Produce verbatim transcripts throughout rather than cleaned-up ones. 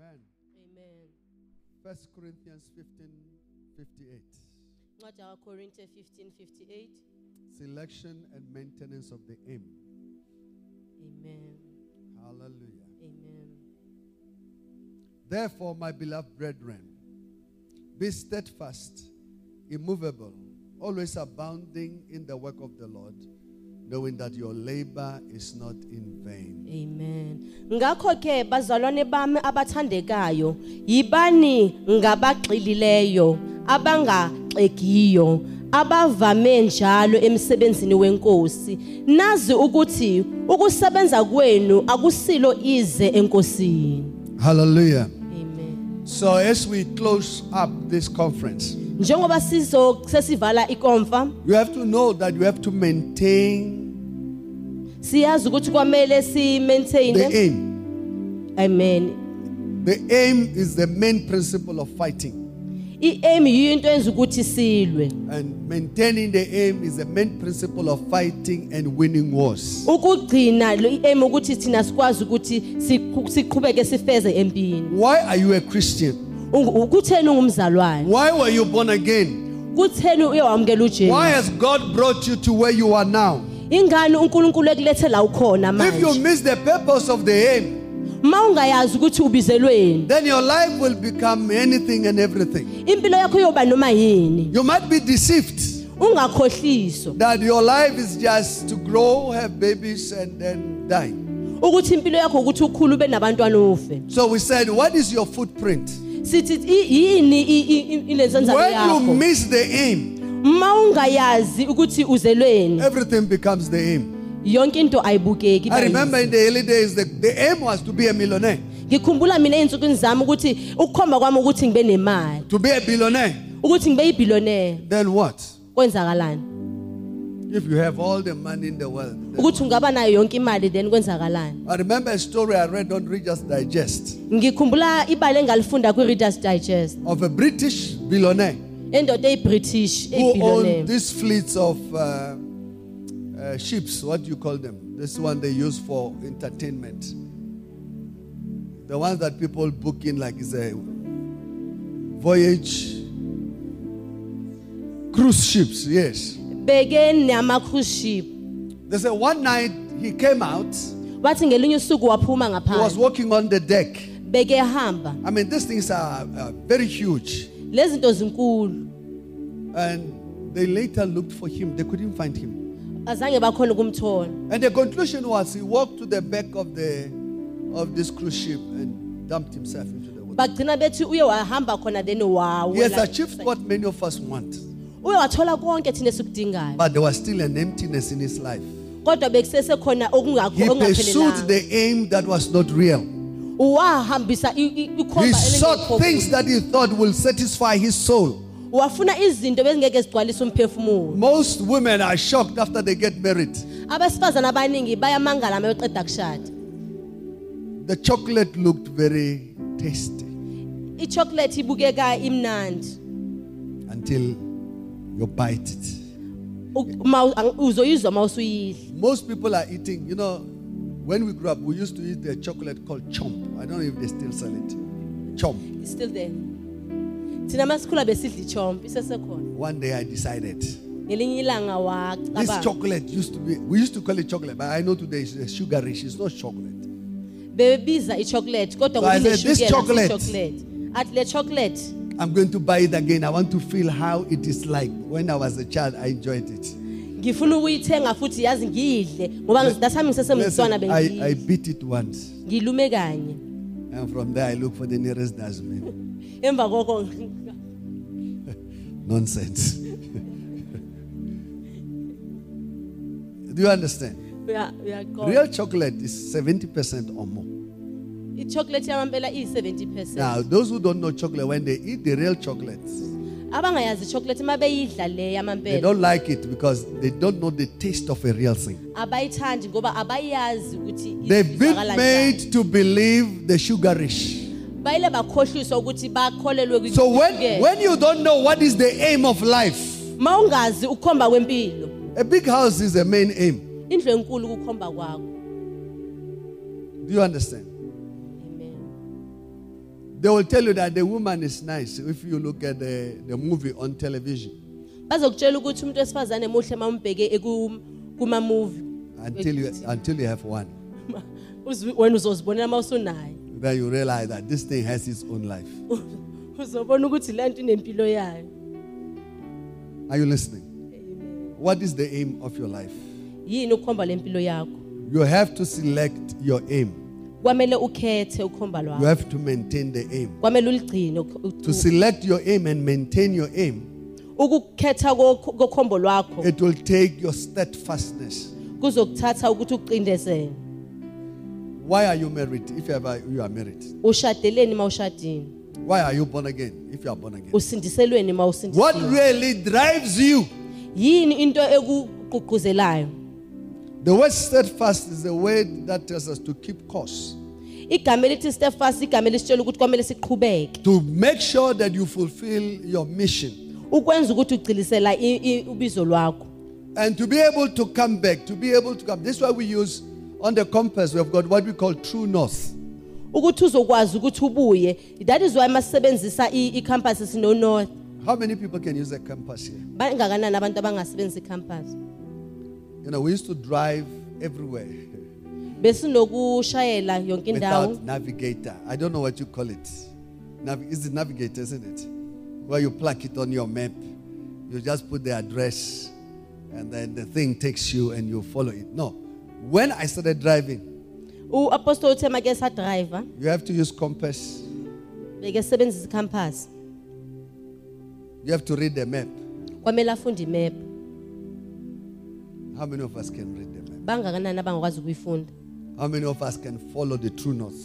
Amen. Amen. First Corinthians fifteen fifty-eight. Not our Corinthians fifteen fifty-eight. Selection and maintenance of the aim. Amen. Hallelujah. Amen. Therefore, my beloved brethren, be steadfast, immovable, always abounding in the work of the Lord, knowing that your labor is not in vain. Amen. Ngakho-ke bazalwane bami abathandekayo, yibani ngabaqilileyo, abangaxegiyo, abavame njalo emsebenzini wenkosi, nazi ukuthi ukusebenza kwenu akusilo ize enkosini. Hallelujah. Amen. So as we close up this conference, you have to know that you have to maintain the aim. Amen. The aim is the main principle of fighting. And maintaining the aim is the main principle of fighting and winning wars. Why are you a Christian? Why were you born again? Why has God brought you to where you are now? If you miss the purpose of the aim, then your life will become anything and everything. You might be deceived that your life is just to grow, have babies, and then die. So we said, what is your footprint? When you miss the aim, everything becomes the aim. I remember in the early days, the, the aim was to be a millionaire. To be a billionaire. Then what? If you have all the money in the world. I remember a story I read on Reader's Digest. Of a British billionaire. Who owned these fleets of uh, uh, ships, what do you call them? This one they use for entertainment. The ones that people book in like is a voyage. Cruise ships, yes. They said one night he came out. He was walking on the deck. I mean, these things are, are very huge. And they later looked for him. They couldn't find him. And the conclusion was he walked to the back of the of this cruise ship and dumped himself into the water. He has achieved what many of us want. But there was still an emptiness in his life. He pursued the aim that was not real. He sought things that he thought will satisfy his soul. Most women are shocked after they get married. The chocolate looked very tasty. Until you bite it. Most people are eating, you know, when we grew up, we used to eat the chocolate called Chomp. I don't know if they still sell it. Chomp. It's still there. One day I decided. This chocolate used to be, we used to call it chocolate, but I know today it's sugarish. It's not chocolate. So I said, this chocolate. chocolate. I'm going to buy it again. I want to feel how it is like. When I was a child, I enjoyed it. Listen, I, I beat it once. And from there, I look for the nearest dustbin. Nonsense. Do you understand? We are, we are real chocolate is seventy percent or more. Chocolate is seventy percent. Now, those who don't know chocolate, when they eat the real chocolates, they don't like it because they don't know the taste of a real thing. They've been made to believe the sugarish. So when, when you don't know what is the aim of life, a big house is the main aim. Do you understand? They will tell you that the woman is nice if you look at the, the movie on television. Until you, until you have one. Then you realize that this thing has its own life. Are you listening? What is the aim of your life? You have to select your aim. You have to maintain the aim. To select your aim and maintain your aim, it will take your steadfastness. Why are you married if you are married? Why are you born again if you are born again? What really drives you? The word steadfast is the word that tells us to keep course. To make sure that you fulfill your mission. And to be able to come back, to be able to come. This is why we use on the compass, we have got what we call true north. That is why masebenzi compass is no north. How many people can use a compass here? You know, we used to drive everywhere without navigator. I don't know what you call it. Navi- it's the navigator, isn't it? Where you plug it on your map. You just put the address and then the thing takes you and you follow it. No. When I started driving, you have to use compass. You have to read the map. How many of us can read them? How many of us can follow the true north?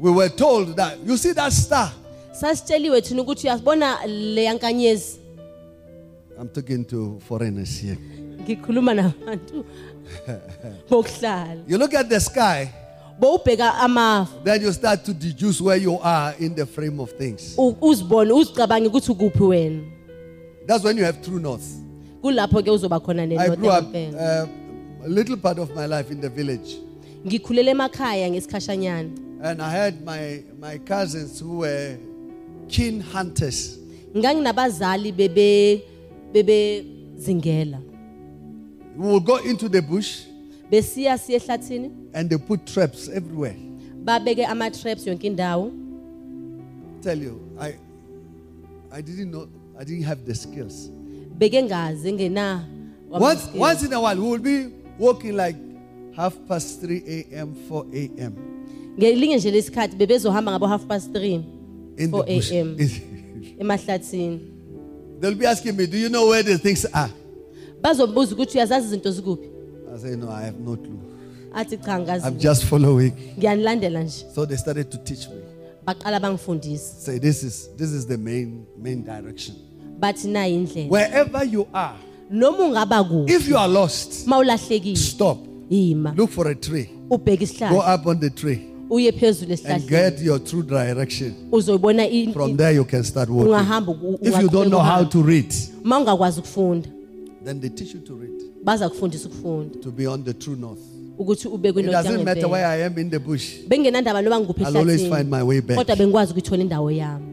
We were told that, you see that star? I'm talking to foreigners here. You look at the sky, then you start to deduce where you are in the frame of things. That's when you have true north. I grew up uh, a little part of my life in the village. And I had my, my cousins who were keen hunters. We would go into the bush and they put traps everywhere. Tell you, I I didn't know, I didn't have the skills. Once, once in a while, we will be walking like half past three a.m., four a.m. In the bush. They'll be asking me, do you know where the things are? I say, no, I have no clue. I'm just following. So they started to teach me. Say, this is, this is the main, main direction. Wherever you are, if you are lost, stop. Look for a tree. Go up on the tree and get your true direction. From there you can start walking. If you don't know how to read, then they teach you to read. To be on the true north. It doesn't matter where I am in the bush. I'll always find my way back.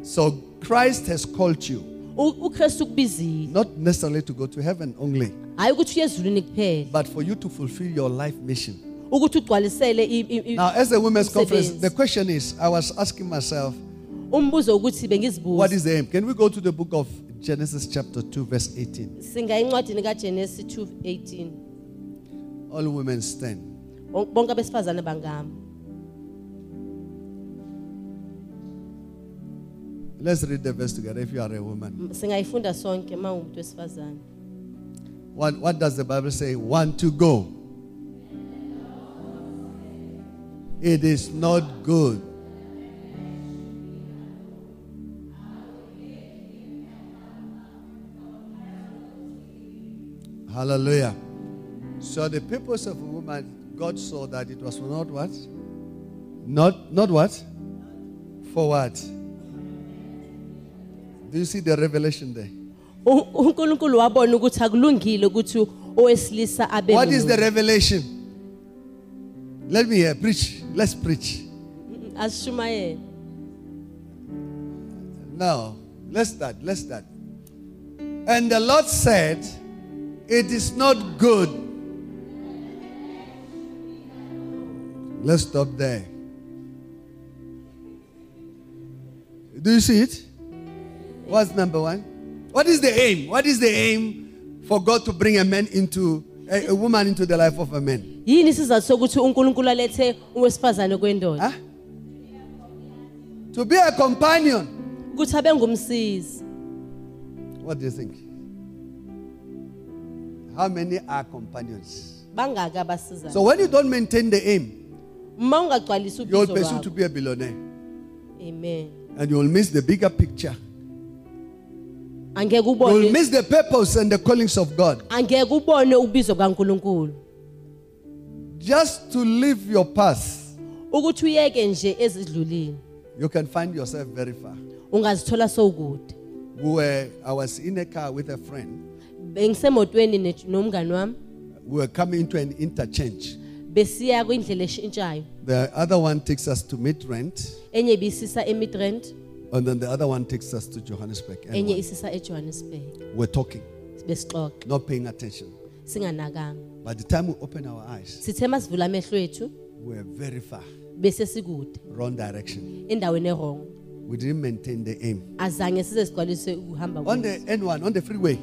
So Christ has called you. Not necessarily to go to heaven only, but for you to fulfill your life mission. Now, as the women's conference, the question is, I was asking myself, what is the aim? Can we go to the book of Genesis chapter two, verse eighteen? All women stand. Let's read the verse together if you are a woman. What, what does the Bible say? Want to go. It is not good. Hallelujah. So the purpose of a woman, God saw that it was not what? Not, not what? For what? Do you see the revelation there? What is the revelation? Let me hear. Preach. Let's preach. Ashumaye. Now, let's start. Let's start. And the Lord said, it is not good. Let's stop there. Do you see it? What's number one? What is the aim? What is the aim for God to bring a man into, a, a woman into the life of a man? Huh? To be a companion. What do you think? How many are companions? So when you don't maintain the aim, you'll pursue to be a billionaire. Amen. And you'll miss the bigger picture. You'll miss the purpose and the callings of God. Just to leave your past, you can find yourself very far. We were, I was in a car with a friend. We were coming to an interchange. The other one takes us to Midrand. And then the other one takes us to Johannesburg. N one. We're talking. Not paying attention. By the time we open our eyes, we're very far. Wrong direction. We didn't maintain the aim. On the N one, on the freeway,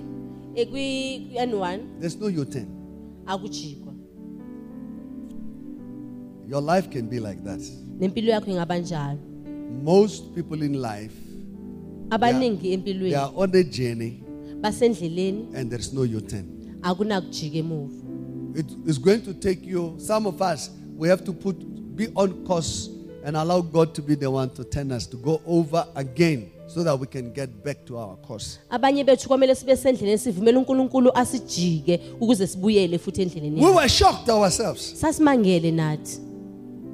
there's no U-turn. Your life can be like that. Most people in life, they are, they are on a journey and there's no U-turn. It, it's going to take you, some of us, we have to put be on course and allow God to be the one to turn us, to go over again so that we can get back to our course. We were shocked ourselves.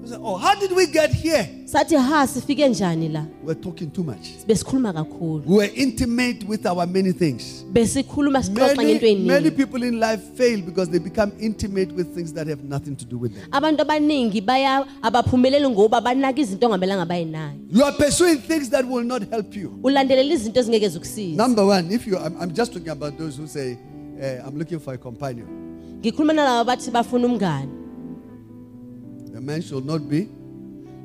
We said, oh, how did we get here? We're talking too much. We're intimate with our many things. Many, many people in life fail because they become intimate with things that have nothing to do with them. You are pursuing things that will not help you. Number one, if you, I'm, I'm just talking about those who say, eh, I'm looking for a companion. The man should not be.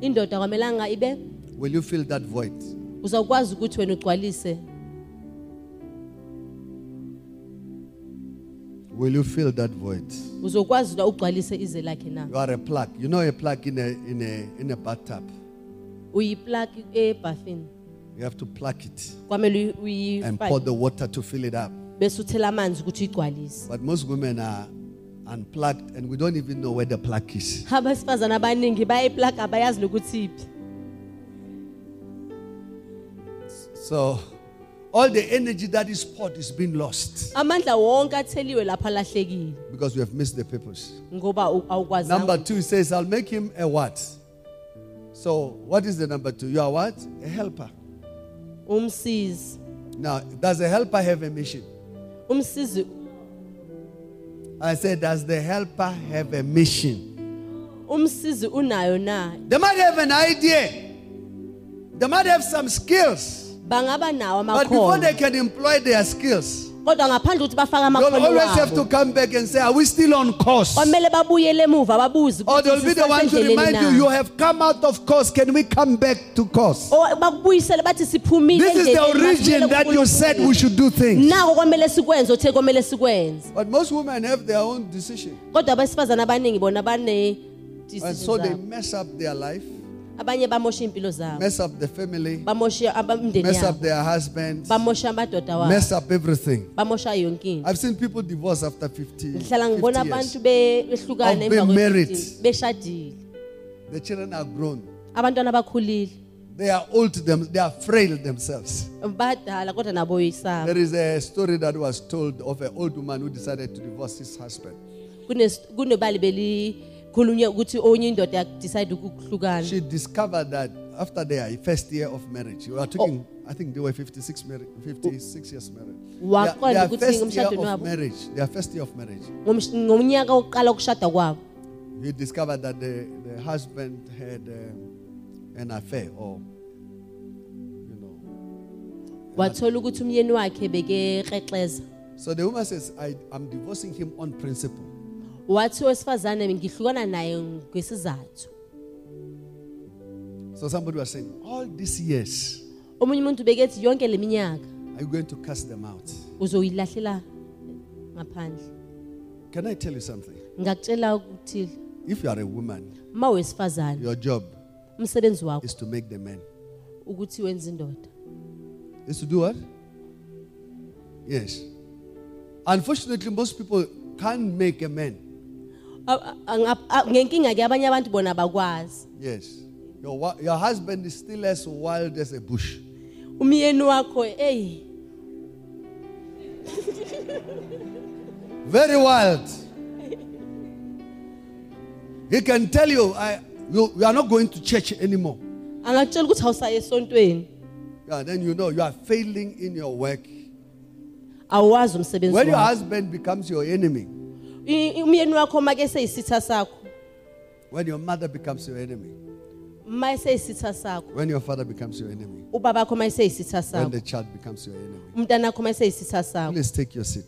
Will you fill that void? Will you fill that void? You are a plug. You know a plug in a in a in a bathtub. You have to pluck it and pour the water to fill it up. But most women are unplugged, and we don't even know where the plug is. So, all the energy that is poured is being lost because we have missed the purpose. Number two, it says, I'll make him a what? So, what is the number two? You are what? A helper. Now, does a helper have a mission? I said, does the helper have a mission? They might have an idea. They might have some skills. But before they can employ their skills, they'll always have to come back and say, are we still on course? Or they'll be the one to remind you, you have come out of course. Can we come back to course? This is the origin that you said we should do things. But most women have their own decision. And so they mess up their life. Mess up the family, mess up their husbands, mess up everything. I've seen people divorce after fifty, fifty years of being married. The children are grown. They are old, them, they are frail themselves. There is a story that was told of an old woman who decided to divorce his husband. She discovered that after their first year of marriage, we are talking, I think they were fifty-six, married, fifty-six years married. Their, their first year of marriage, their first year of marriage, he discovered that the, the husband had and I fail, or you know. So the woman says, I, I'm divorcing him on principle. So somebody was saying, all these years, are you going to cast them out? Can I tell you something? If you are a woman, your job is to make the men. Is to do what? Yes. Unfortunately, most people can't make a man. Yes. Your, your husband is still as wild as a bush. Very wild. He can tell you, I, you, you are not going to church anymore. Yeah, then you know you are failing in your work. When your husband becomes your enemy. When your mother becomes your enemy. When your father becomes your enemy. When the child becomes your enemy. Please take your seat.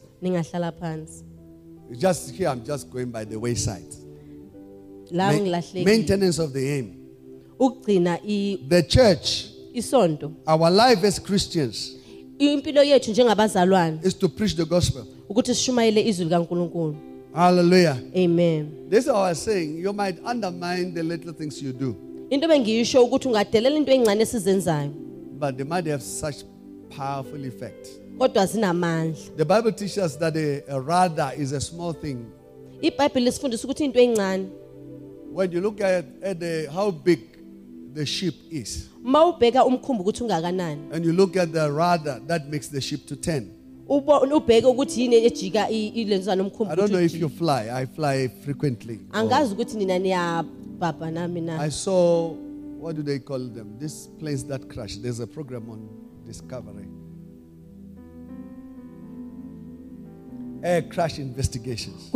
Just here, I'm just going by the wayside. Ma- maintenance of the aim. The church, our life as Christians, is to preach the gospel. Hallelujah. Amen. This is what I was saying. You might undermine the little things you do. But they might have such powerful effect. The Bible teaches us that a, a rada is a small thing. When you look at, at the, how big the ship is, and you look at the rada, that makes the ship to ten. I don't know if you fly. I fly frequently. Or I saw, what do they call them? These planes that crash. There's a program on Discovery. Air crash investigations.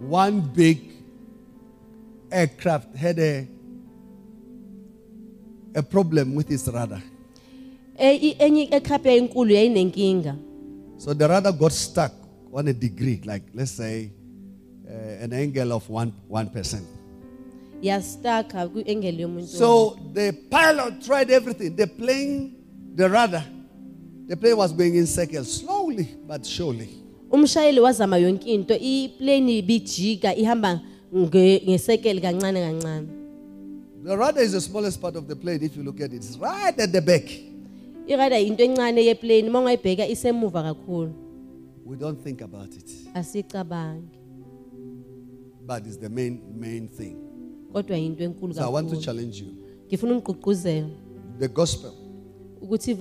One big aircraft had a, a problem with its radar. So the radar got stuck on a degree, like let's say, Uh, an angle of one one percent. So the pilot tried everything. The plane, the radar, the plane was going in circles, slowly but surely. The radar is the smallest part of the plane. If you look at it, it's right at the back. We don't think about it. But it's the main main thing. So I want to challenge you. The gospel is the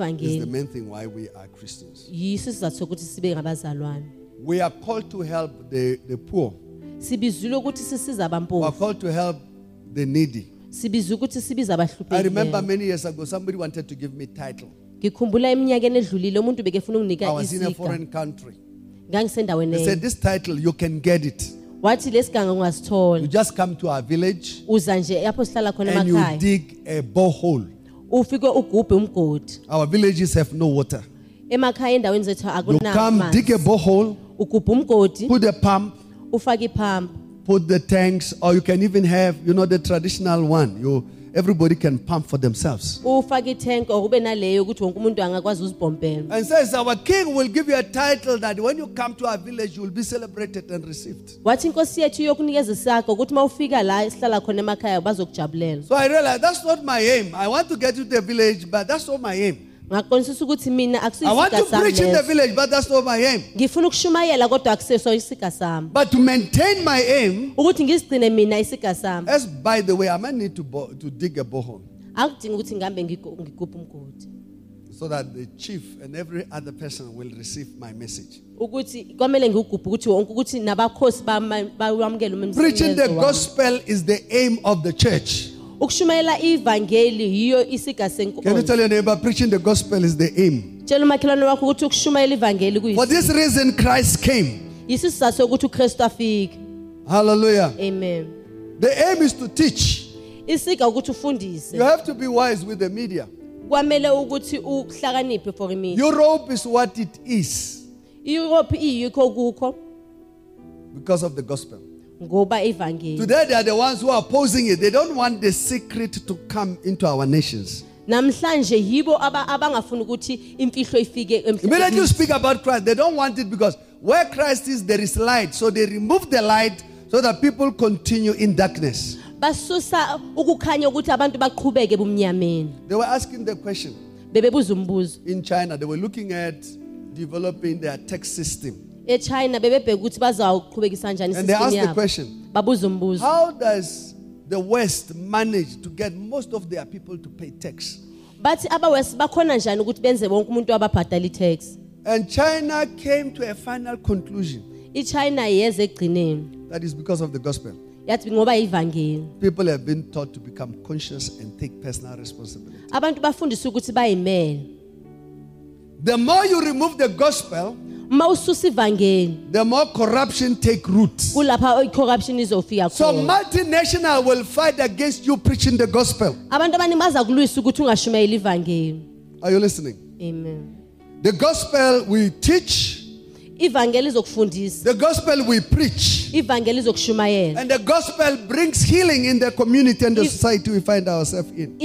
main thing why we are Christians. We are called to help the, the poor. We are called to help the needy. I remember many years ago, somebody wanted to give me a title. I was in a foreign country. They said, this title, you can get it. You just come to our village and you dig a borehole. Our villages have no water. You come, dig a borehole, put a pump, put the tanks, or you can even have, you know, the traditional one. You, everybody can pump for themselves. And says our king will give you a title that when you come to our village, you will be celebrated and received. So I realized that's not my aim. I want to get you to the village, but that's not my aim. I want to preach in the village, but that's not my aim. But to maintain my aim, as by the way, I might need to, bo- to dig a borehole so that the chief and every other person will receive my message. Preaching the gospel is the aim of the church. Can you tell your neighbor, preaching the gospel is the aim? For this reason, Christ came. Hallelujah. Amen. The aim is to teach. You have to be wise with the media. Europe is what it is because of the gospel. Today they are the ones who are opposing it. They don't want the secret to come into our nations. Immediately you speak about Christ, they don't want it because where Christ is, there is light. So they remove the light so that people continue in darkness. They were asking the question. In China, they were looking at developing their tax system. And they asked the question, how does the West manage to get most of their people to pay tax? And China came to a final conclusion. That is because of the gospel. People have been taught to become conscious and take personal responsibility. The more you remove the gospel, the more corruption takes root. So multinational will fight against you preaching the gospel. Are you listening? Amen. The gospel we teach. The gospel we preach. And the gospel brings healing in the community and the society we find ourselves in.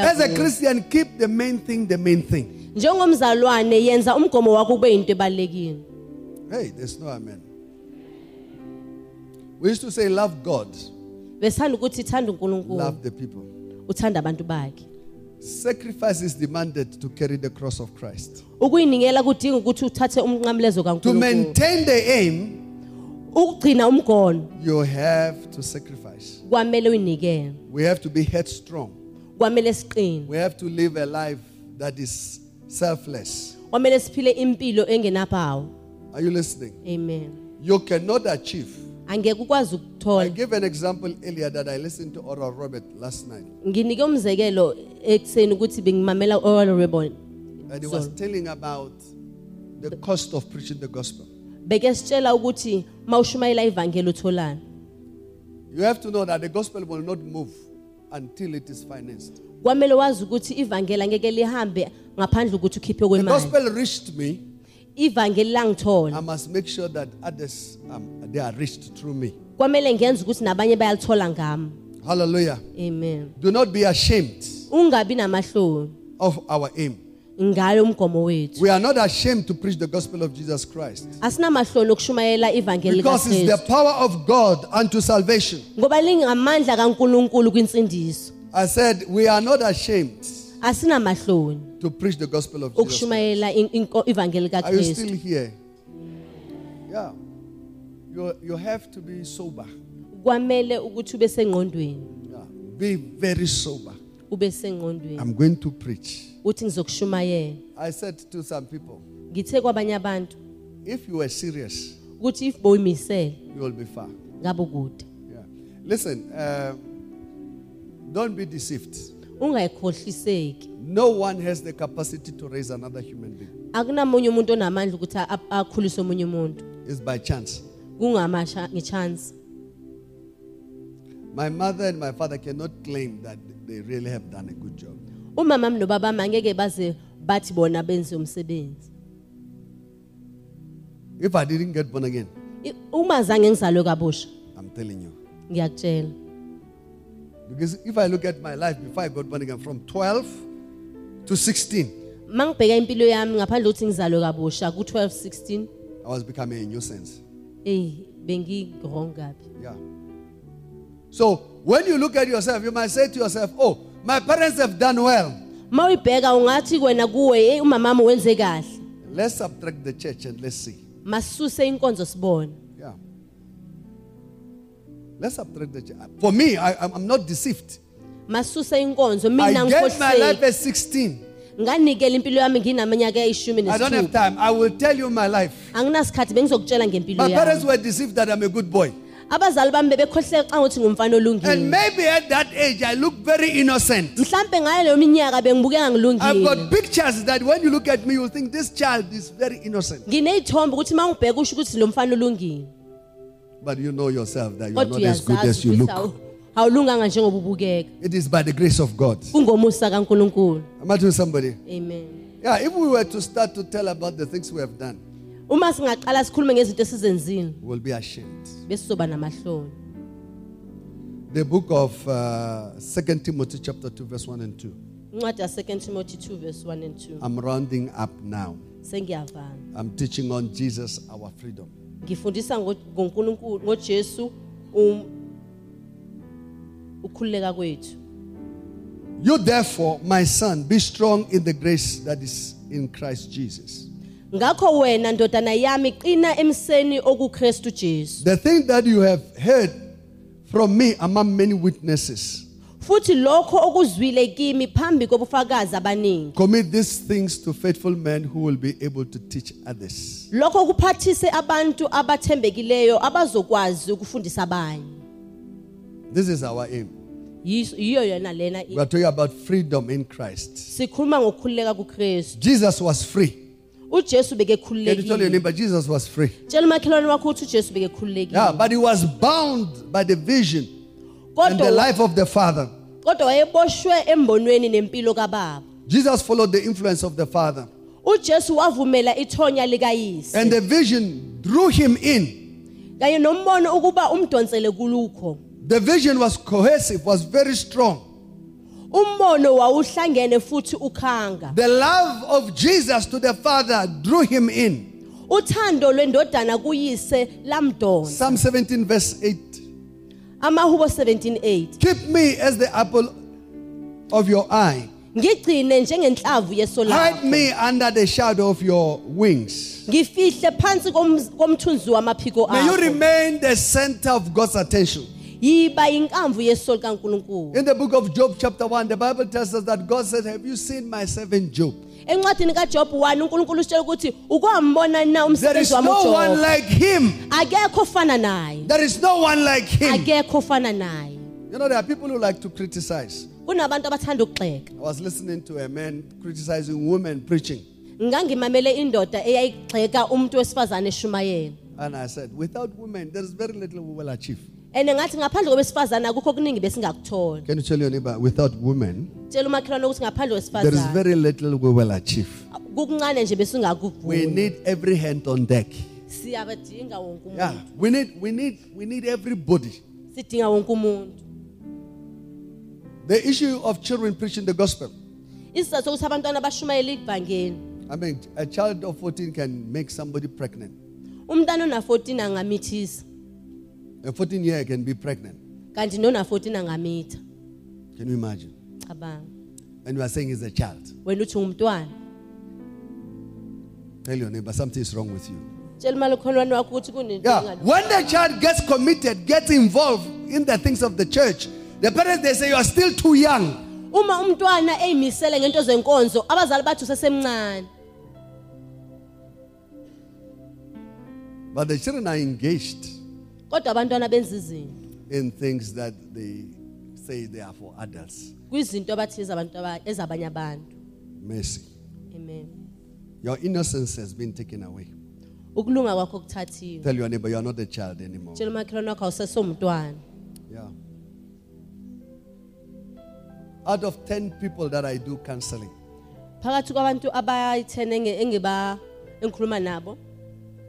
As a Christian, keep the main thing the main thing. Hey, there's no amen. We used to say love God. Love the people. Sacrifice is demanded to carry the cross of Christ. To maintain the aim, you have to sacrifice. We have to be headstrong. We have to live a life that is selfless. Are you listening? Amen. You cannot achieve. I gave an example earlier that I listened to Oral Roberts last night. And he was telling about the cost of preaching the gospel. You have to know that the gospel will not move until it is financed. The gospel reached me. I must make sure that others um, they are reached through me. Hallelujah. Amen. Do not be ashamed of our aim. We are not ashamed to preach the gospel of Jesus Christ, because it's the power of God unto salvation. I said, we are not ashamed to preach the gospel of Jesus Christ. Are you still here? Yeah. You, you have to be sober. Yeah. Be very sober. I'm going to preach. I said to some people, if you were serious, you will be far. Yeah. Listen, uh, don't be deceived. No one has the capacity to raise another human being. It's by chance. My mother and my father cannot claim that they really have done a good job. If I didn't get born again, I'm telling you. Because if I look at my life before I got born again, from twelve to sixteen, I was becoming a nuisance. Yeah. So when you look at yourself, you might say to yourself, oh, my parents have done well. Let's subtract the church and let's see. Yeah. Let's subtract the church. For me, I, I'm not deceived. I gave my life at sixteen. I don't have time. I will tell you my life. My parents were deceived that I'm a good boy. And maybe at that age, I look very innocent. I've got pictures that when you look at me, you think this child is very innocent. But you know yourself that you are not as good as you look. It is by the grace of God. Am I to somebody? Amen. Yeah, if we were to start to tell about the things we have done, we'll be ashamed. The book of uh, Second Timothy chapter two, verse one and two. Second Timothy two, verse one and two. I'm rounding up now. I'm teaching on Jesus, our freedom. You therefore, my son, be strong in the grace that is in Christ Jesus. The thing that you have heard from me among many witnesses, commit these things to faithful men who will be able to teach others. This is our aim. We are talking about freedom in Christ. Jesus was free. Can you tell your neighbor, Jesus was free? Yeah, but he was bound by the vision and the life of the Father. Jesus followed the influence of the Father. And the vision drew him in. The vision was cohesive, was very strong. The love of Jesus to the Father drew him in. Psalm seventeen verse eight. Keep me as the apple of your eye. Hide me under the shadow of your wings. May you remain the center of God's attention. In the book of Job chapter one, the Bible tells us that God said, have you seen my servant Job? There is no one like him. There is no one like him. You know, there are people who like to criticize. I was listening to a man criticizing women preaching. And I said, without women, there is very little we will achieve. Can you tell your neighbor, without women, there is very little we will achieve. We need every hand on deck. Yeah, we need, we need, we need everybody. The issue of children preaching the gospel. I mean, a child of fourteen can make somebody pregnant. A fourteen-year-old can be pregnant. Can you imagine? And you are saying he's a child. Tell your neighbor, something is wrong with you. Yeah, when the child gets committed, gets involved in the things of the church, the parents, they say, you are still too young. But the children are engaged in things that they say they are for adults. Mercy. Amen. Your innocence has been taken away. Tell your neighbor, you are not a child anymore. Yeah. Out of ten people that I do counseling,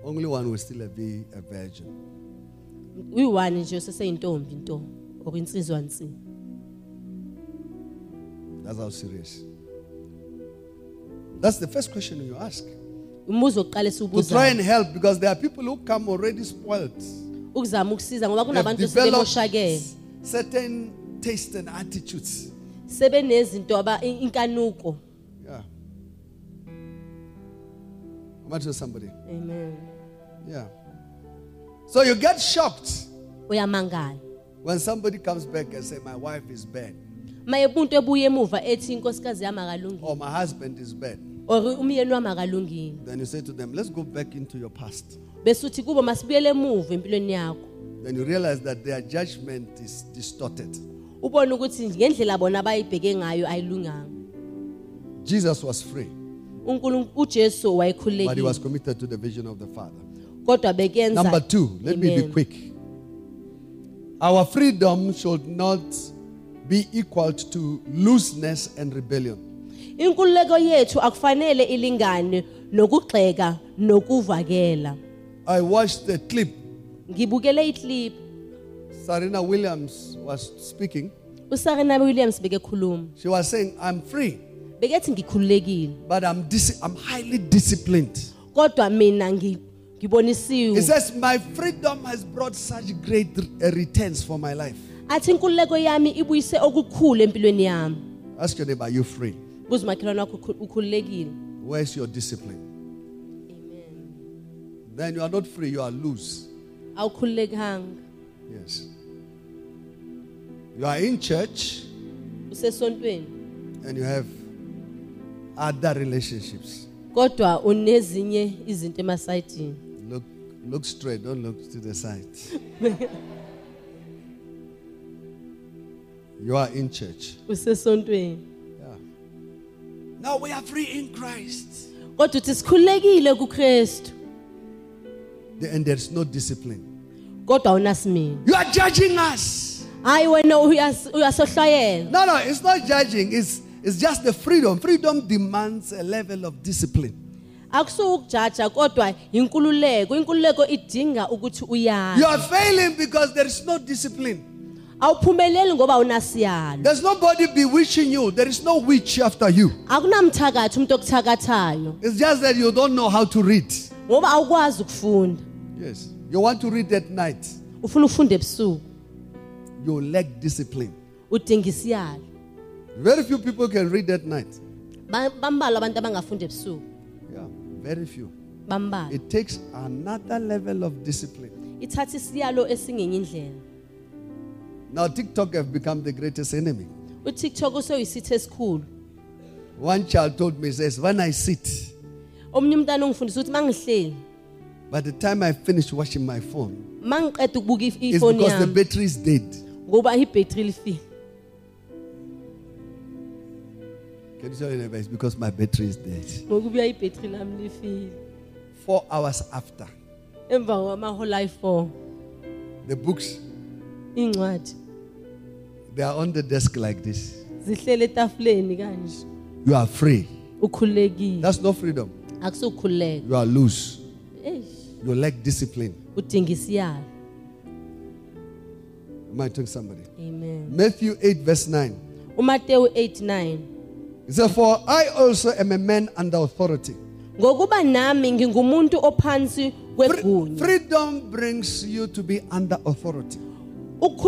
only one will still be a virgin. That's how serious. That's the first question you ask. To try and help, because there are people who come already spoiled. They've developed certain tastes and attitudes. Yeah. Imagine somebody. Amen. Yeah. So you get shocked when somebody comes back and says, my wife is bad. Or my husband is bad. Then you say to them, let's go back into your past. Then you realize that their judgment is distorted. Jesus was free. But he was committed to the vision of the Father. Number two, let Amen. me be quick. Our freedom should not be equal to looseness and rebellion. I watched the clip. Serena Williams was speaking. She was saying, I'm free, but I'm, dis- I'm highly disciplined. It says, my freedom has brought such great returns for my life. Ask your neighbor, are you free? Where's your discipline? Amen. Then you are not free, you are loose. Yes. You are in church and you have other relationships. Look, look straight, don't look to the side. You are in church. Yeah. Now we are free in Christ. And there's no discipline. You are judging us. No, no, it's not judging. It's It's just the freedom. Freedom demands a level of discipline. You are failing because there is no discipline. There's nobody bewitching you. There is no witch after you. It's just that you don't know how to read. Yes. You want to read at night. You lack discipline. Very few people can read at night. Yeah, very few. It takes another level of discipline. Now TikTok have become the greatest enemy. One child told me, says, when I sit, by the time I finish watching my phone, it's because the battery is dead. Can you tell your neighbor, it's because my battery is dead. Four hours after. The books, they are on the desk like this. You are free. That's no freedom. You are loose. You lack discipline. Am I talking to somebody? Amen. Matthew eight verse nine. Matthew eight nine. Therefore, I also am a man under authority. Free, freedom brings you to be under authority. You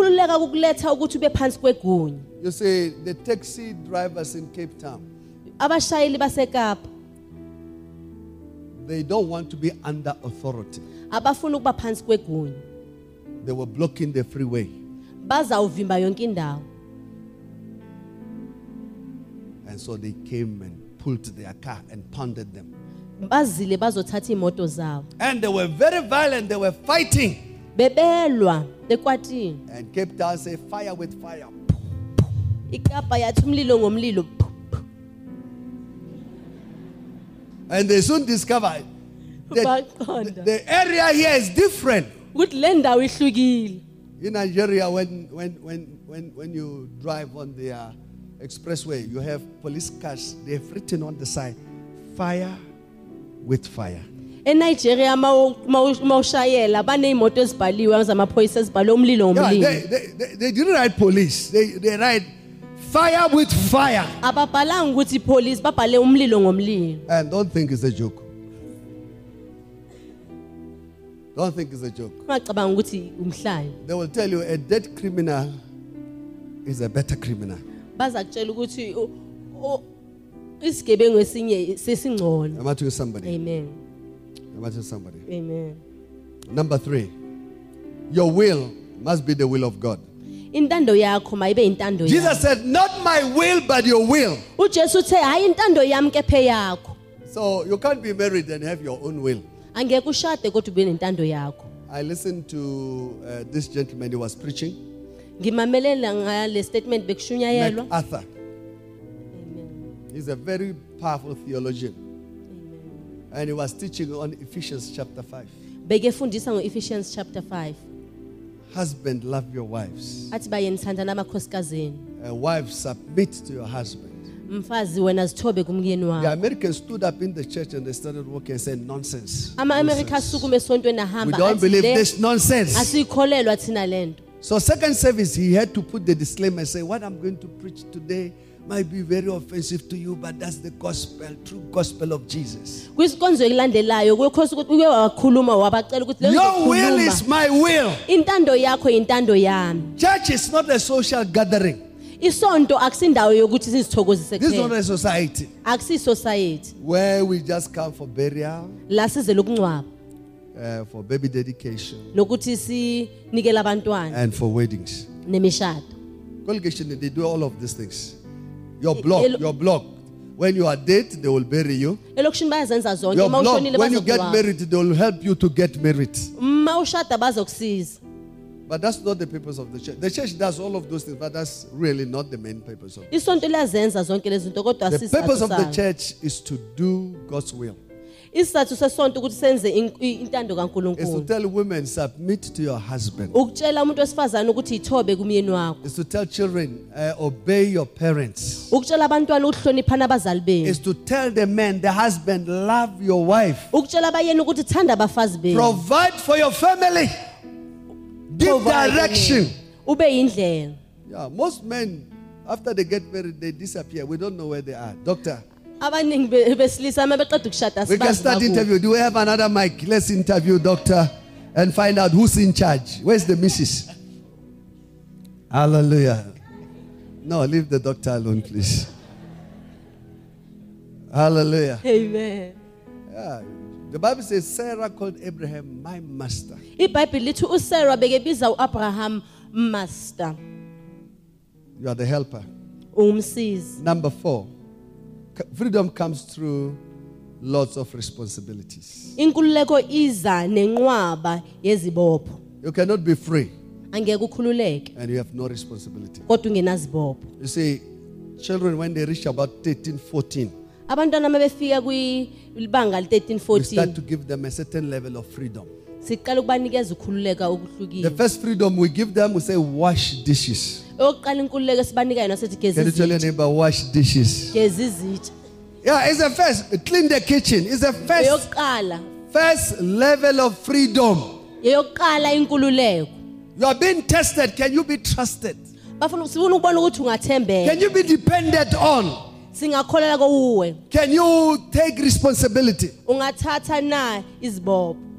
see, the taxi drivers in Cape Town, they don't want to be under authority. They were blocking the freeway. And so they came and pulled their car and pounded them. And they were very violent. They were fighting. And Cape Town said, fire with fire. And they soon discovered that the, the area here is different. In Nigeria, when, when, when, when, when you drive on the... Uh, Expressway, you have police cars, they have written on the side, fire with fire. In Nigeria, yeah, they, they, they didn't write police, they, they write fire with fire. And don't think it's a joke. Don't think it's a joke. They will tell you a dead criminal is a better criminal. Am I to somebody? Amen. Am I to somebody? Amen. Number three, your will must be the will of God. Jesus said, not my will, but your will. So you can't be married and have your own will. I listened to uh, this gentleman who was preaching. MacArthur. Amen. He's a very powerful theologian. Amen. And he was teaching on Ephesians chapter five. Ephesians chapter five. Husband, love your wives. Uh, wives, submit to your husband. The Americans stood up in the church and they started walking and said, nonsense. nonsense. We don't believe this nonsense. So second service, he had to put the disclaimer and say, what I'm going to preach today might be very offensive to you, but that's the gospel, true gospel of Jesus. Your will is my will. Church is not a social gathering. This is not a society where we just come for burial, uh, for baby dedication, and for weddings. Congregation, they do all of these things. Your block, your block. When you are dead, they will bury you. Your block, when you get married, they will help you to get married. But that's not the purpose of the church. The church does all of those things, but that's really not the main purpose of it. The purpose of the church is to do God's will. It's to tell women, submit to your husband. It's to tell children, uh, obey your parents. It's to tell the men, the husband, love your wife. Provide for your family. Give direction. Yeah, most men, after they get married, they disappear. We don't know where they are. Doctor. We can start interview. Do we have another mic? Let's interview doctor and find out who's in charge. Where's the missus? Hallelujah. No, leave the doctor alone, please. Hallelujah. Amen. Yeah. The Bible says Sarah called Abraham my master. You are the helper. Number four. Freedom comes through lots of responsibilities. You cannot be free and you have no responsibility. You see, children, when they reach about thirteen, fourteen, we start to give them a certain level of freedom. The first freedom we give them, we say, wash dishes. Can you tell your neighbor, wash dishes? Yeah, it's the first. Clean the kitchen. It's the first, first level of freedom. You are being tested. Can you be trusted? Can you be depended on? Can you take responsibility?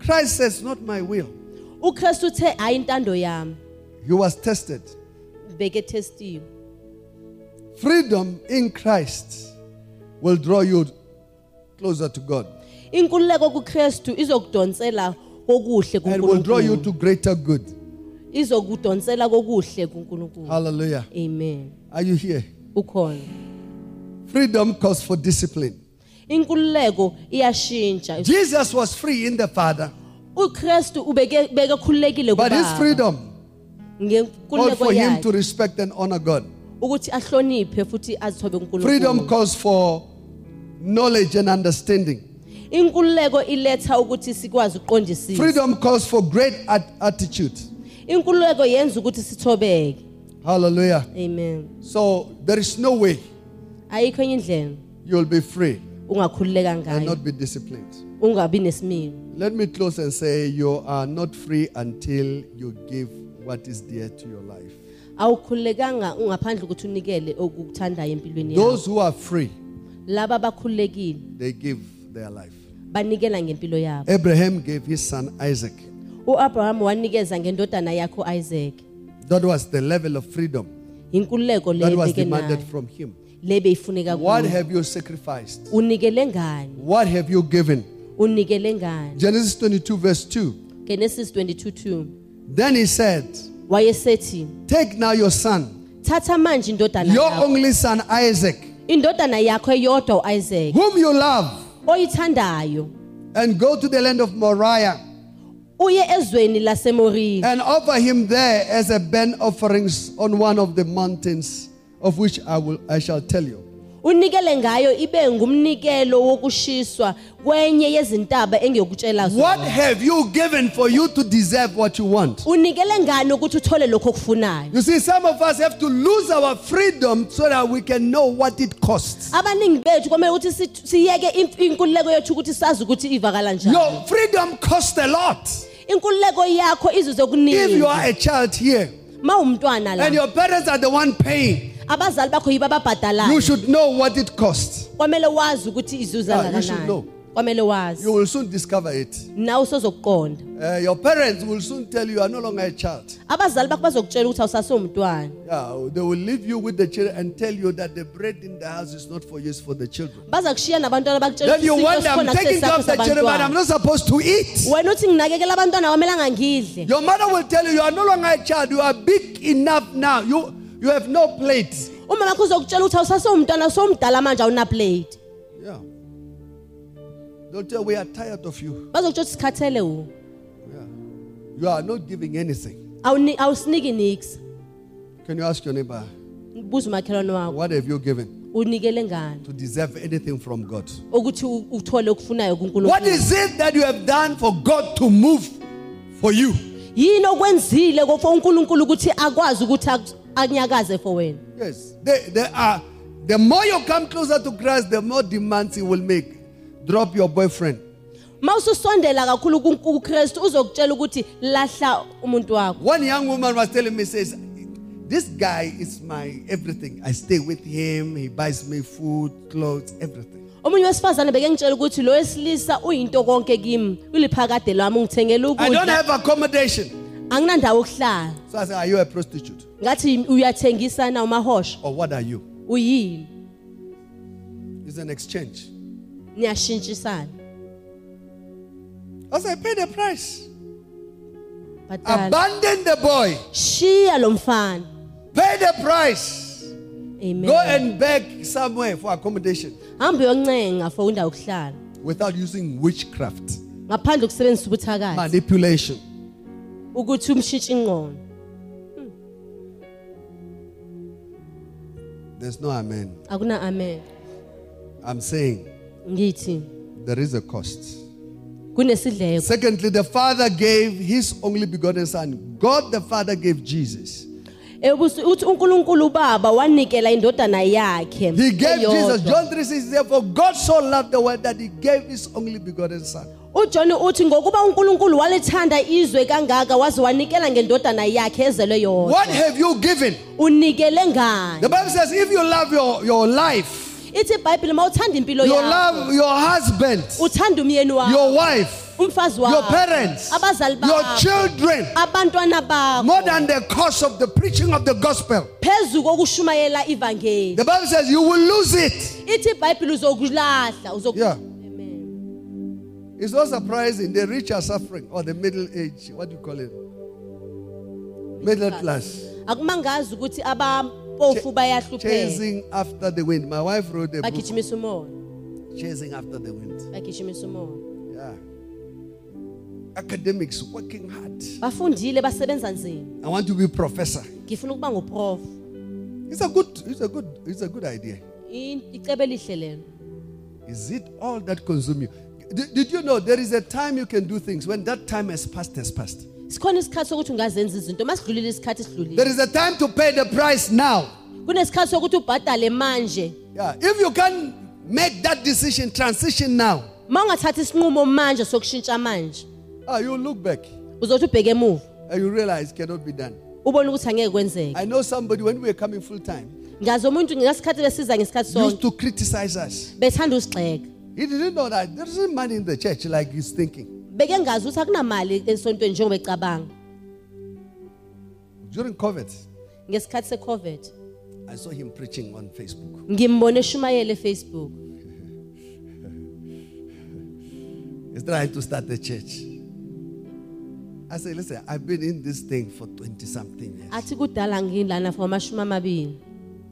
Christ says, not my will. He was tested. Freedom in Christ will draw you closer to God. And will draw you to greater good. Hallelujah. Amen. Are you here? Freedom calls for discipline. Jesus was free in the Father. But his freedom called for him to respect and honor God. Freedom calls for knowledge and understanding. Freedom calls for great attitude. Hallelujah. Amen. So there is no way you will be free and not be disciplined. Let me close and say, you are not free until you give what is dear to your life. Those who are free, they give their life. Abraham gave his son Isaac. That was the level of freedom that was demanded from him. What have you sacrificed? What have you given? Genesis twenty-two verse two. Genesis twenty-two two. Then he said, take now your son, your only son Isaac, whom you love, and go to the land of Moriah and offer him there as a burnt offerings on one of the mountains of which I will I shall tell you. unikele ngayo ibe ngumnikelo wokushiswa kwenye yezintaba engiyokutshela zona. What have you given for you to deserve what you want? Unikele ngani ukuthi uthole lokho okufunayo? You see, some of us have to lose our freedom so that we can know what it costs. Abaningi bethu kumele ukuthi siyeke inkululeko yethu ukuthi sazi ukuthi ivakala njani. Your freedom costs a lot. Inkululeko yakho izuze kuningi. If you are a child here and your parents are the one paying, you should know what it costs. Ah, you should know. You will soon discover it. Uh, your parents will soon tell you you are no longer a child. Yeah, they will leave you with the children and tell you that the bread in the house is not for you, it's for the children. Then you wonder, I'm taking care of the children, but I'm not supposed to eat. Your mother will tell you you are no longer a child, you are big enough now. You You have no plate. Yeah. Doctor, we are tired of you. Yeah. You are not giving anything. Can you ask your neighbor, what have you given to deserve anything from God? What is it that you have done for God to move for you? Yes, they, they are. The more you come closer to Christ, the more demands he will make. Drop your boyfriend. One young woman was telling me, says, this guy is my everything. I stay with him. He buys me food, clothes, everything. I don't have accommodation. So I said, are you a prostitute? Or what are you? It's an exchange. As I paid the price. Abandon the boy. Pay the price. Amen. Go and beg somewhere for accommodation. Without using witchcraft. Manipulation. There's no amen. Amen. I'm saying there is a cost. Secondly, the Father gave his only begotten Son. God the Father gave Jesus. He gave Jesus. John three says, therefore God so loved the world that he gave his only begotten Son. What have you given? The Bible says if you love your, your life, you love your husband, your wife, your parents, your children, more than the cost of the preaching of the gospel, the Bible says you will lose it. Yeah. It's not surprising. The rich are suffering, or the middle age. What do you call it? Middle class. Ch- chasing after the wind. My wife wrote a book. Chasing after the wind. Yeah. Academics working hard. I want to be a professor. It's a good, it's a good, it's a good idea. Is it all that consumes you? Did, did you know there is a time you can do things? When that time has passed, has passed. There is a time to pay the price now. Yeah. If you can't make that decision, transition now. Ah, you look back. And you realize it cannot be done. I know somebody when we were coming full time used to criticize us. He didn't know that there isn't money in the church like he's thinking. During COVID, I saw him preaching on Facebook. He's trying to start the church. I said, listen, I've been in this thing for twenty something years.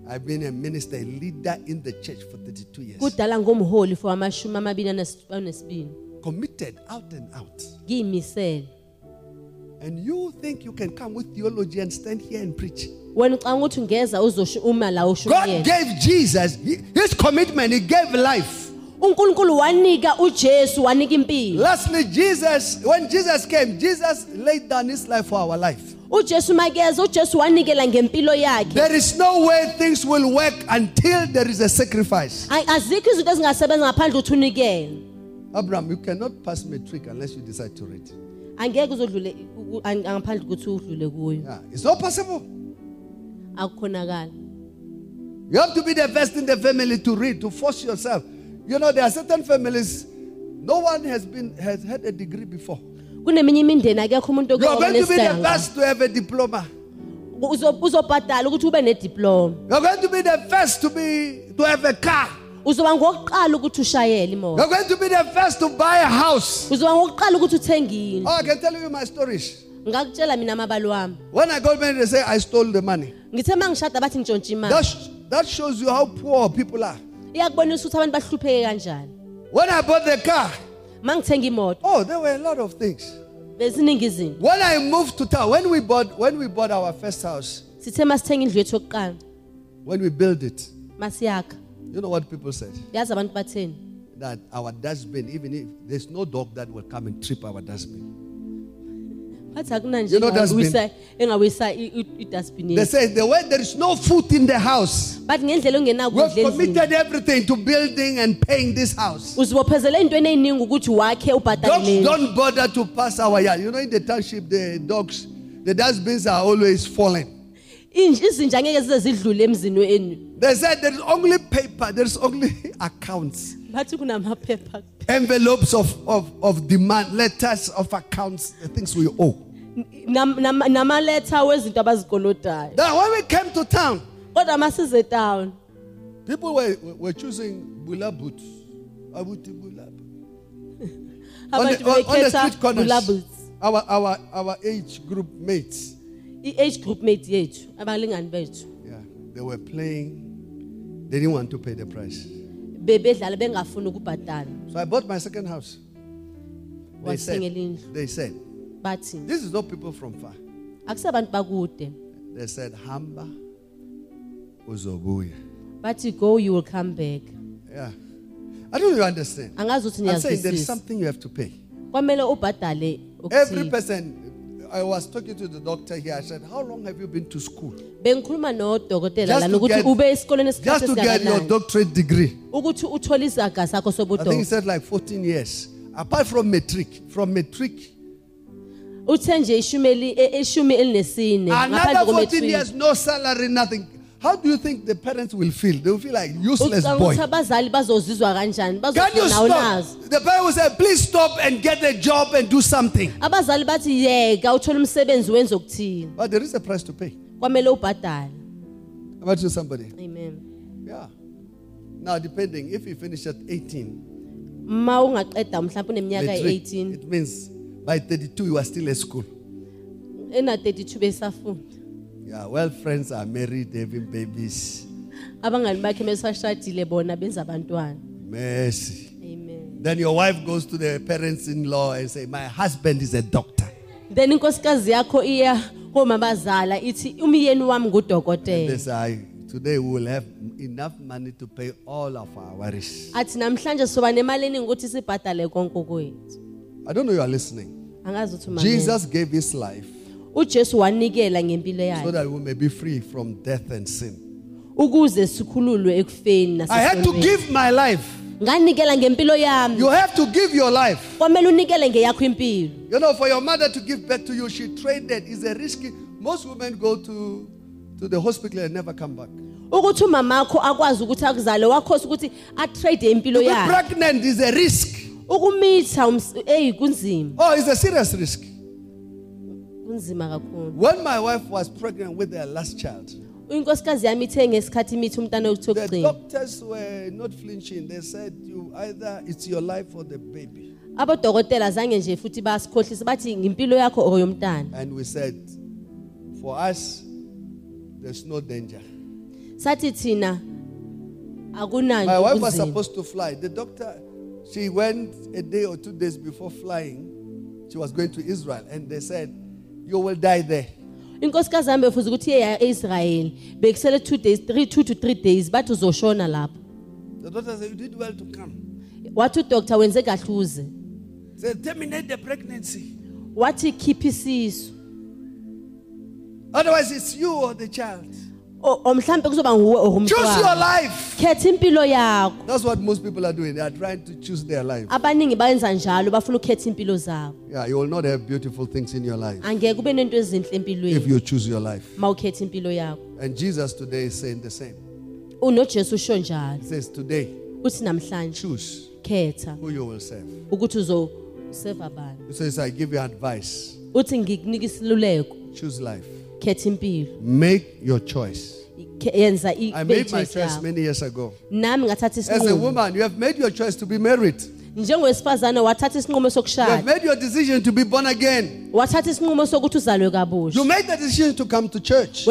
I've been a minister, a leader in the church for thirty-two years. Committed out and out. And you think you can come with theology and stand here and preach. God gave Jesus his commitment. He gave life. Lastly, Jesus, when Jesus came, Jesus laid down his life for our life. There is no way things will work until there is a sacrifice. Abraham, you cannot pass matric unless you decide to read. Yeah, it's not possible. You have to be the best in the family to read, to force yourself. You know, there are certain families, no one has been has had a degree before. You're going to be the best to have a diploma. You're going to be the best to be to have a car. You're going to be the first to buy a house. Oh, I can tell you my stories. When I got married, they say I stole the money. That, sh- that shows you how poor people are. When I bought the car, oh, there were a lot of things. When I moved to town, when we bought, when we bought our first house, when we built it, you know what people said? That our dustbin, even if there's no dog that will come and trip our dustbin. You know dustbin? They say the way there is no food in the house. We have committed everything to building and paying this house. Dogs don't bother to pass our yard. You know, in the township, the dogs, the dustbins are always falling. They said there is only paper, there is only accounts. Envelopes of, of, of demand, letters of accounts, the things we owe. Now when we came to town, people were, were choosing bula boots. On the, on, on the street corners, our, our, our age group mates. Age group mate, yeah, they were playing. They didn't want to pay the price. So I bought my second house. They said, they said this is not people from far. They said, Hamba uzobuya. But you go, you will come back. Yeah. I don't even understand. I'm saying there is something you have to pay. Every person. I was talking to the doctor here. I said, how long have you been to school? Just to get, just to get your doctorate degree. I think he said like fourteen years. Apart from metric. From metric. Another fourteen years, no salary, nothing. How do you think the parents will feel? They will feel like useless boy. Can you stop? The parents will say, please stop and get a job and do something. But there is a price to pay. About you, somebody. Amen. Yeah. Now, depending, if you finish at eighteen, metric, it means by thirty-two you are still at school. Yeah, well, friends are married, having babies. Mercy. Amen. Then your wife goes to the parents-in-law and say, my husband is a doctor. Then they say, today we will have enough money to pay all of our worries. I don't know you are listening. Jesus gave his life. So that we may be free from death and sin. I had to give my life. You have to give your life. You know, for your mother to give back to you, she traded. It's a risky. Most women go to, to the hospital and never come back. To be pregnant is a risk. Oh, it's a serious risk. When my wife was pregnant with their last child, the doctors were not flinching. They said, "You either it's your life or the baby." And we said, for us, there's no danger. My wife was supposed to fly. The doctor, she went a day or two days before flying. She was going to Israel, and they said, you will die there. Inkosikazi yami efuza ukuthi ye ya Israel bekusele two days three two to three days bathu zoshona lapho. The doctor said you did well to come. Wathi doctor wenze kahluze. Said terminate the pregnancy. Wathi keep isisu. Otherwise it's you or the child. Choose your life. That's what most people are doing. They are trying to choose their life. Yeah, you will not have beautiful things in your life if you choose your life. And Jesus today is saying the same. He says today, choose who you will serve. He says, I give you advice. Choose life. Make your choice. I made my choice many years ago. As a woman, you have made your choice to be married. You have made your decision to be born again. You made the decision to come to church.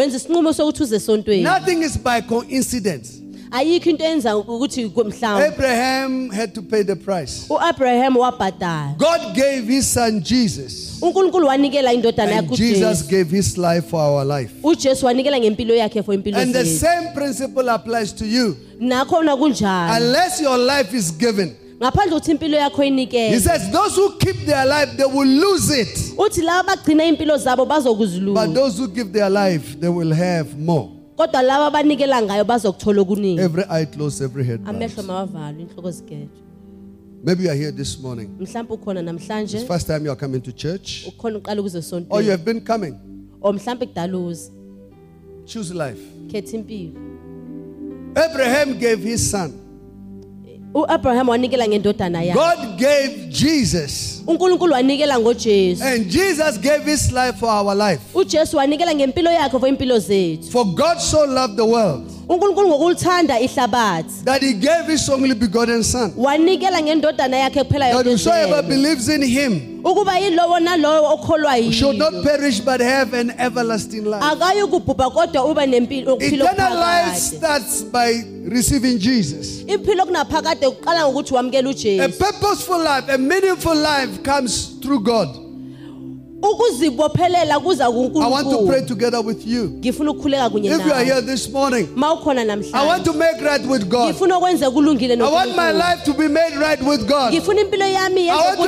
Nothing is by coincidence. Abraham had to pay the price. God gave his son Jesus. And Jesus gave his life for our life. And the same principle applies to you. Unless your life is given. He says those who keep their life, they will lose it. But those who give their life, they will have more. Every eye closed, every head bowed. Maybe you are here this morning. It's first time you are coming to church. Or you have been coming. Choose life. Abraham gave his son. God gave Jesus. And Jesus gave his life for our life. For God so loved the world that he gave his only begotten son, that whosoever believes in him shall not perish but have an everlasting life. Eternal life starts by receiving Jesus. A purposeful life, a meaningful life comes through God. I want to pray together with you. If you are here this morning, I want to make right with God. I want my life to be made right with God. I want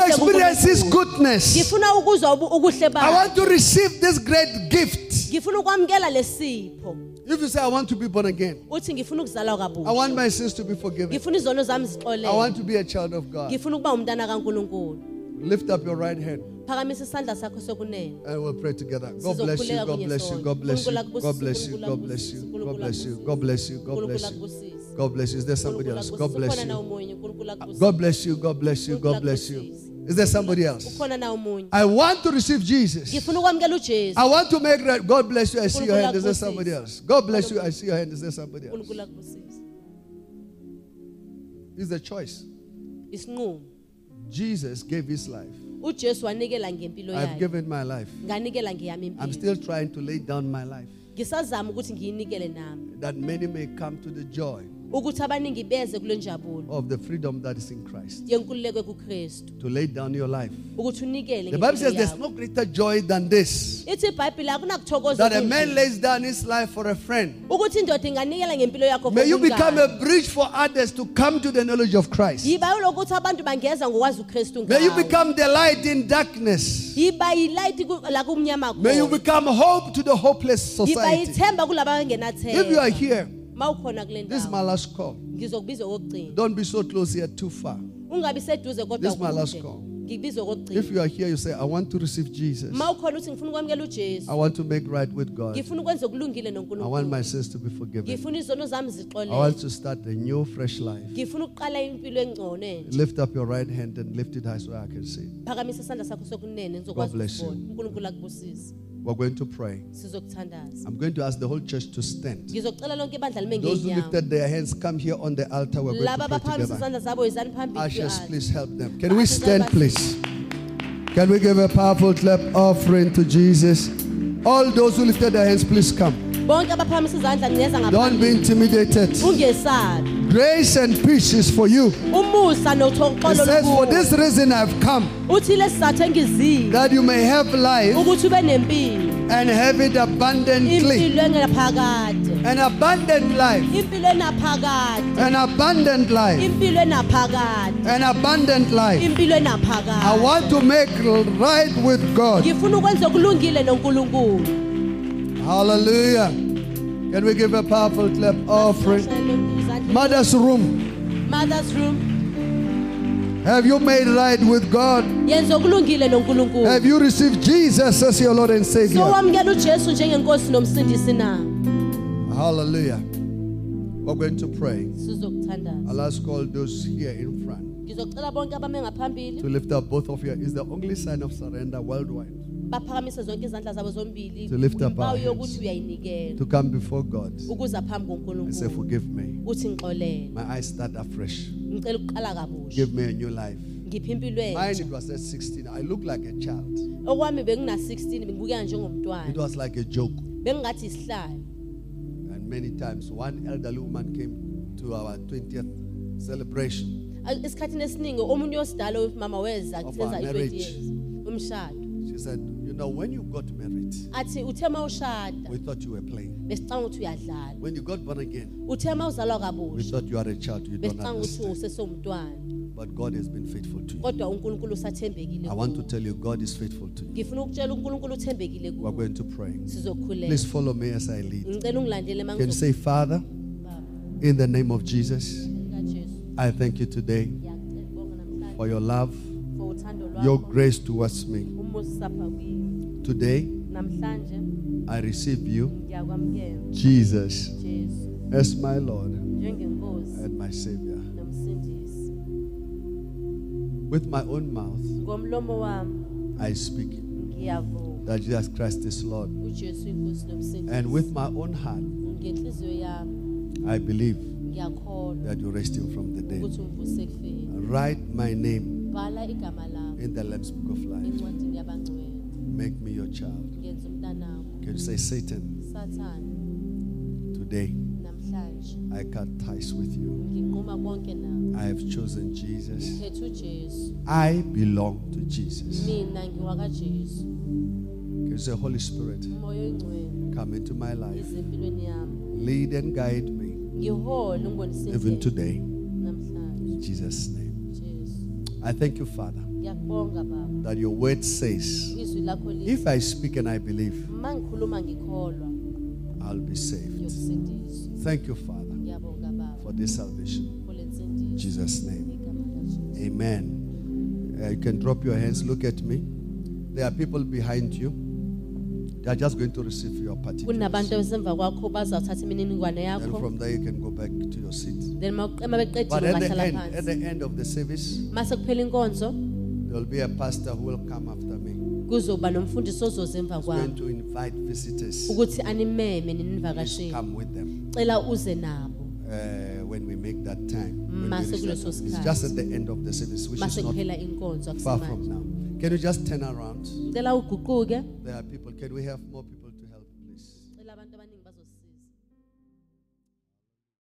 to experience his goodness. I want to receive this great gift. If you say, I want to be born again. I want my sins to be forgiven. I want to be a child of God. Lift up your right hand. And we'll pray together. God bless you, God bless you, God bless you, God bless you, God bless you, God bless you, God bless you, God bless you, God bless you. Is there somebody else? God bless you. God bless you, God bless you, God bless you. Is there somebody else? I want to receive Jesus. I want to make right. God bless you, I see your hand. Is there somebody else? God bless you, I see your hand. Is there somebody else? It's a choice. Jesus gave his life. I've given my life. I'm still trying to lay down my life. That many may come to the joy of the freedom that is in Christ. To lay down your life. The Bible says there's no greater joy than this, that a man lays down his life for a friend. May you become a bridge for others to come to the knowledge of Christ. May you become the light in darkness. May you become hope to the hopeless society. If you are here, this is my last call. Don't be so close here, too far. This is my last call. If you are here, you say, I want to receive Jesus. I want to make right with God. I want my sins to be forgiven. I want to start a new, fresh life. Lift up your right hand and lift it high so I can see. God bless you. We're going to pray. I'm going to ask the whole church to stand. Those who lifted their hands, come here on the altar. We're going to pray together. Ushers, please help them. Can we stand, please? Can we give a powerful clap offering to Jesus? All those who lifted their hands, please come. Don't be intimidated. Grace and peace is for you. It says, for this reason I've come, that you may have life and have it abundantly. An abundant life. An abundant life. An abundant life. I want to make right with God. Hallelujah. Can we give a powerful clap offering? Mother's room. Mother's room. Have you made right with God? Have you received Jesus as your Lord and Savior? Hallelujah. We're going to pray. I'll ask all those here in front to lift up both of you. It's the only sign of surrender worldwide. To lift up our hands, to come before God and say, forgive me. My eyes start afresh. Give me a new life. Mine, it was at sixteen. I looked like a child. It was like a joke. And many times, one elderly woman came to our twentieth celebration of our marriage. She said, you know, when you got married, we thought you were playing. When you got born again, we thought you are a child. You don't understand. But God has been faithful to you. I want to tell you, God is faithful to you. We are going to pray. Please follow me as I lead. Can you say, Father, in the name of Jesus, I thank you today for your love, your grace towards me. Today, I receive you, Jesus, as my Lord and my Savior. With my own mouth, I speak that Jesus Christ is Lord. And with my own heart, I believe that you raised him from the dead. Write my name in the Lamb's Book of Life. Make me your child. Can you say, Satan, today I cut ties with you. I have chosen Jesus. I belong to Jesus. Can you say, Holy Spirit, come into my life. Lead and guide me. Even today. In Jesus' name. I thank you, Father, that your word says, if I speak and I believe, I'll be saved. Thank you, Father, for this salvation. In Jesus' name. Amen. Uh, you can drop your hands. Look at me. There are people behind you. They are just going to receive your particulars. And from there you can go back to your seat. But at the end, at the end of the service, there will be a pastor who will come after me. He's going to invite visitors. Please come with them. Uh, when we make that time. It's just at the end of the service, which is not far from now. Can you just turn around? There are people. Can we have more people to help, please?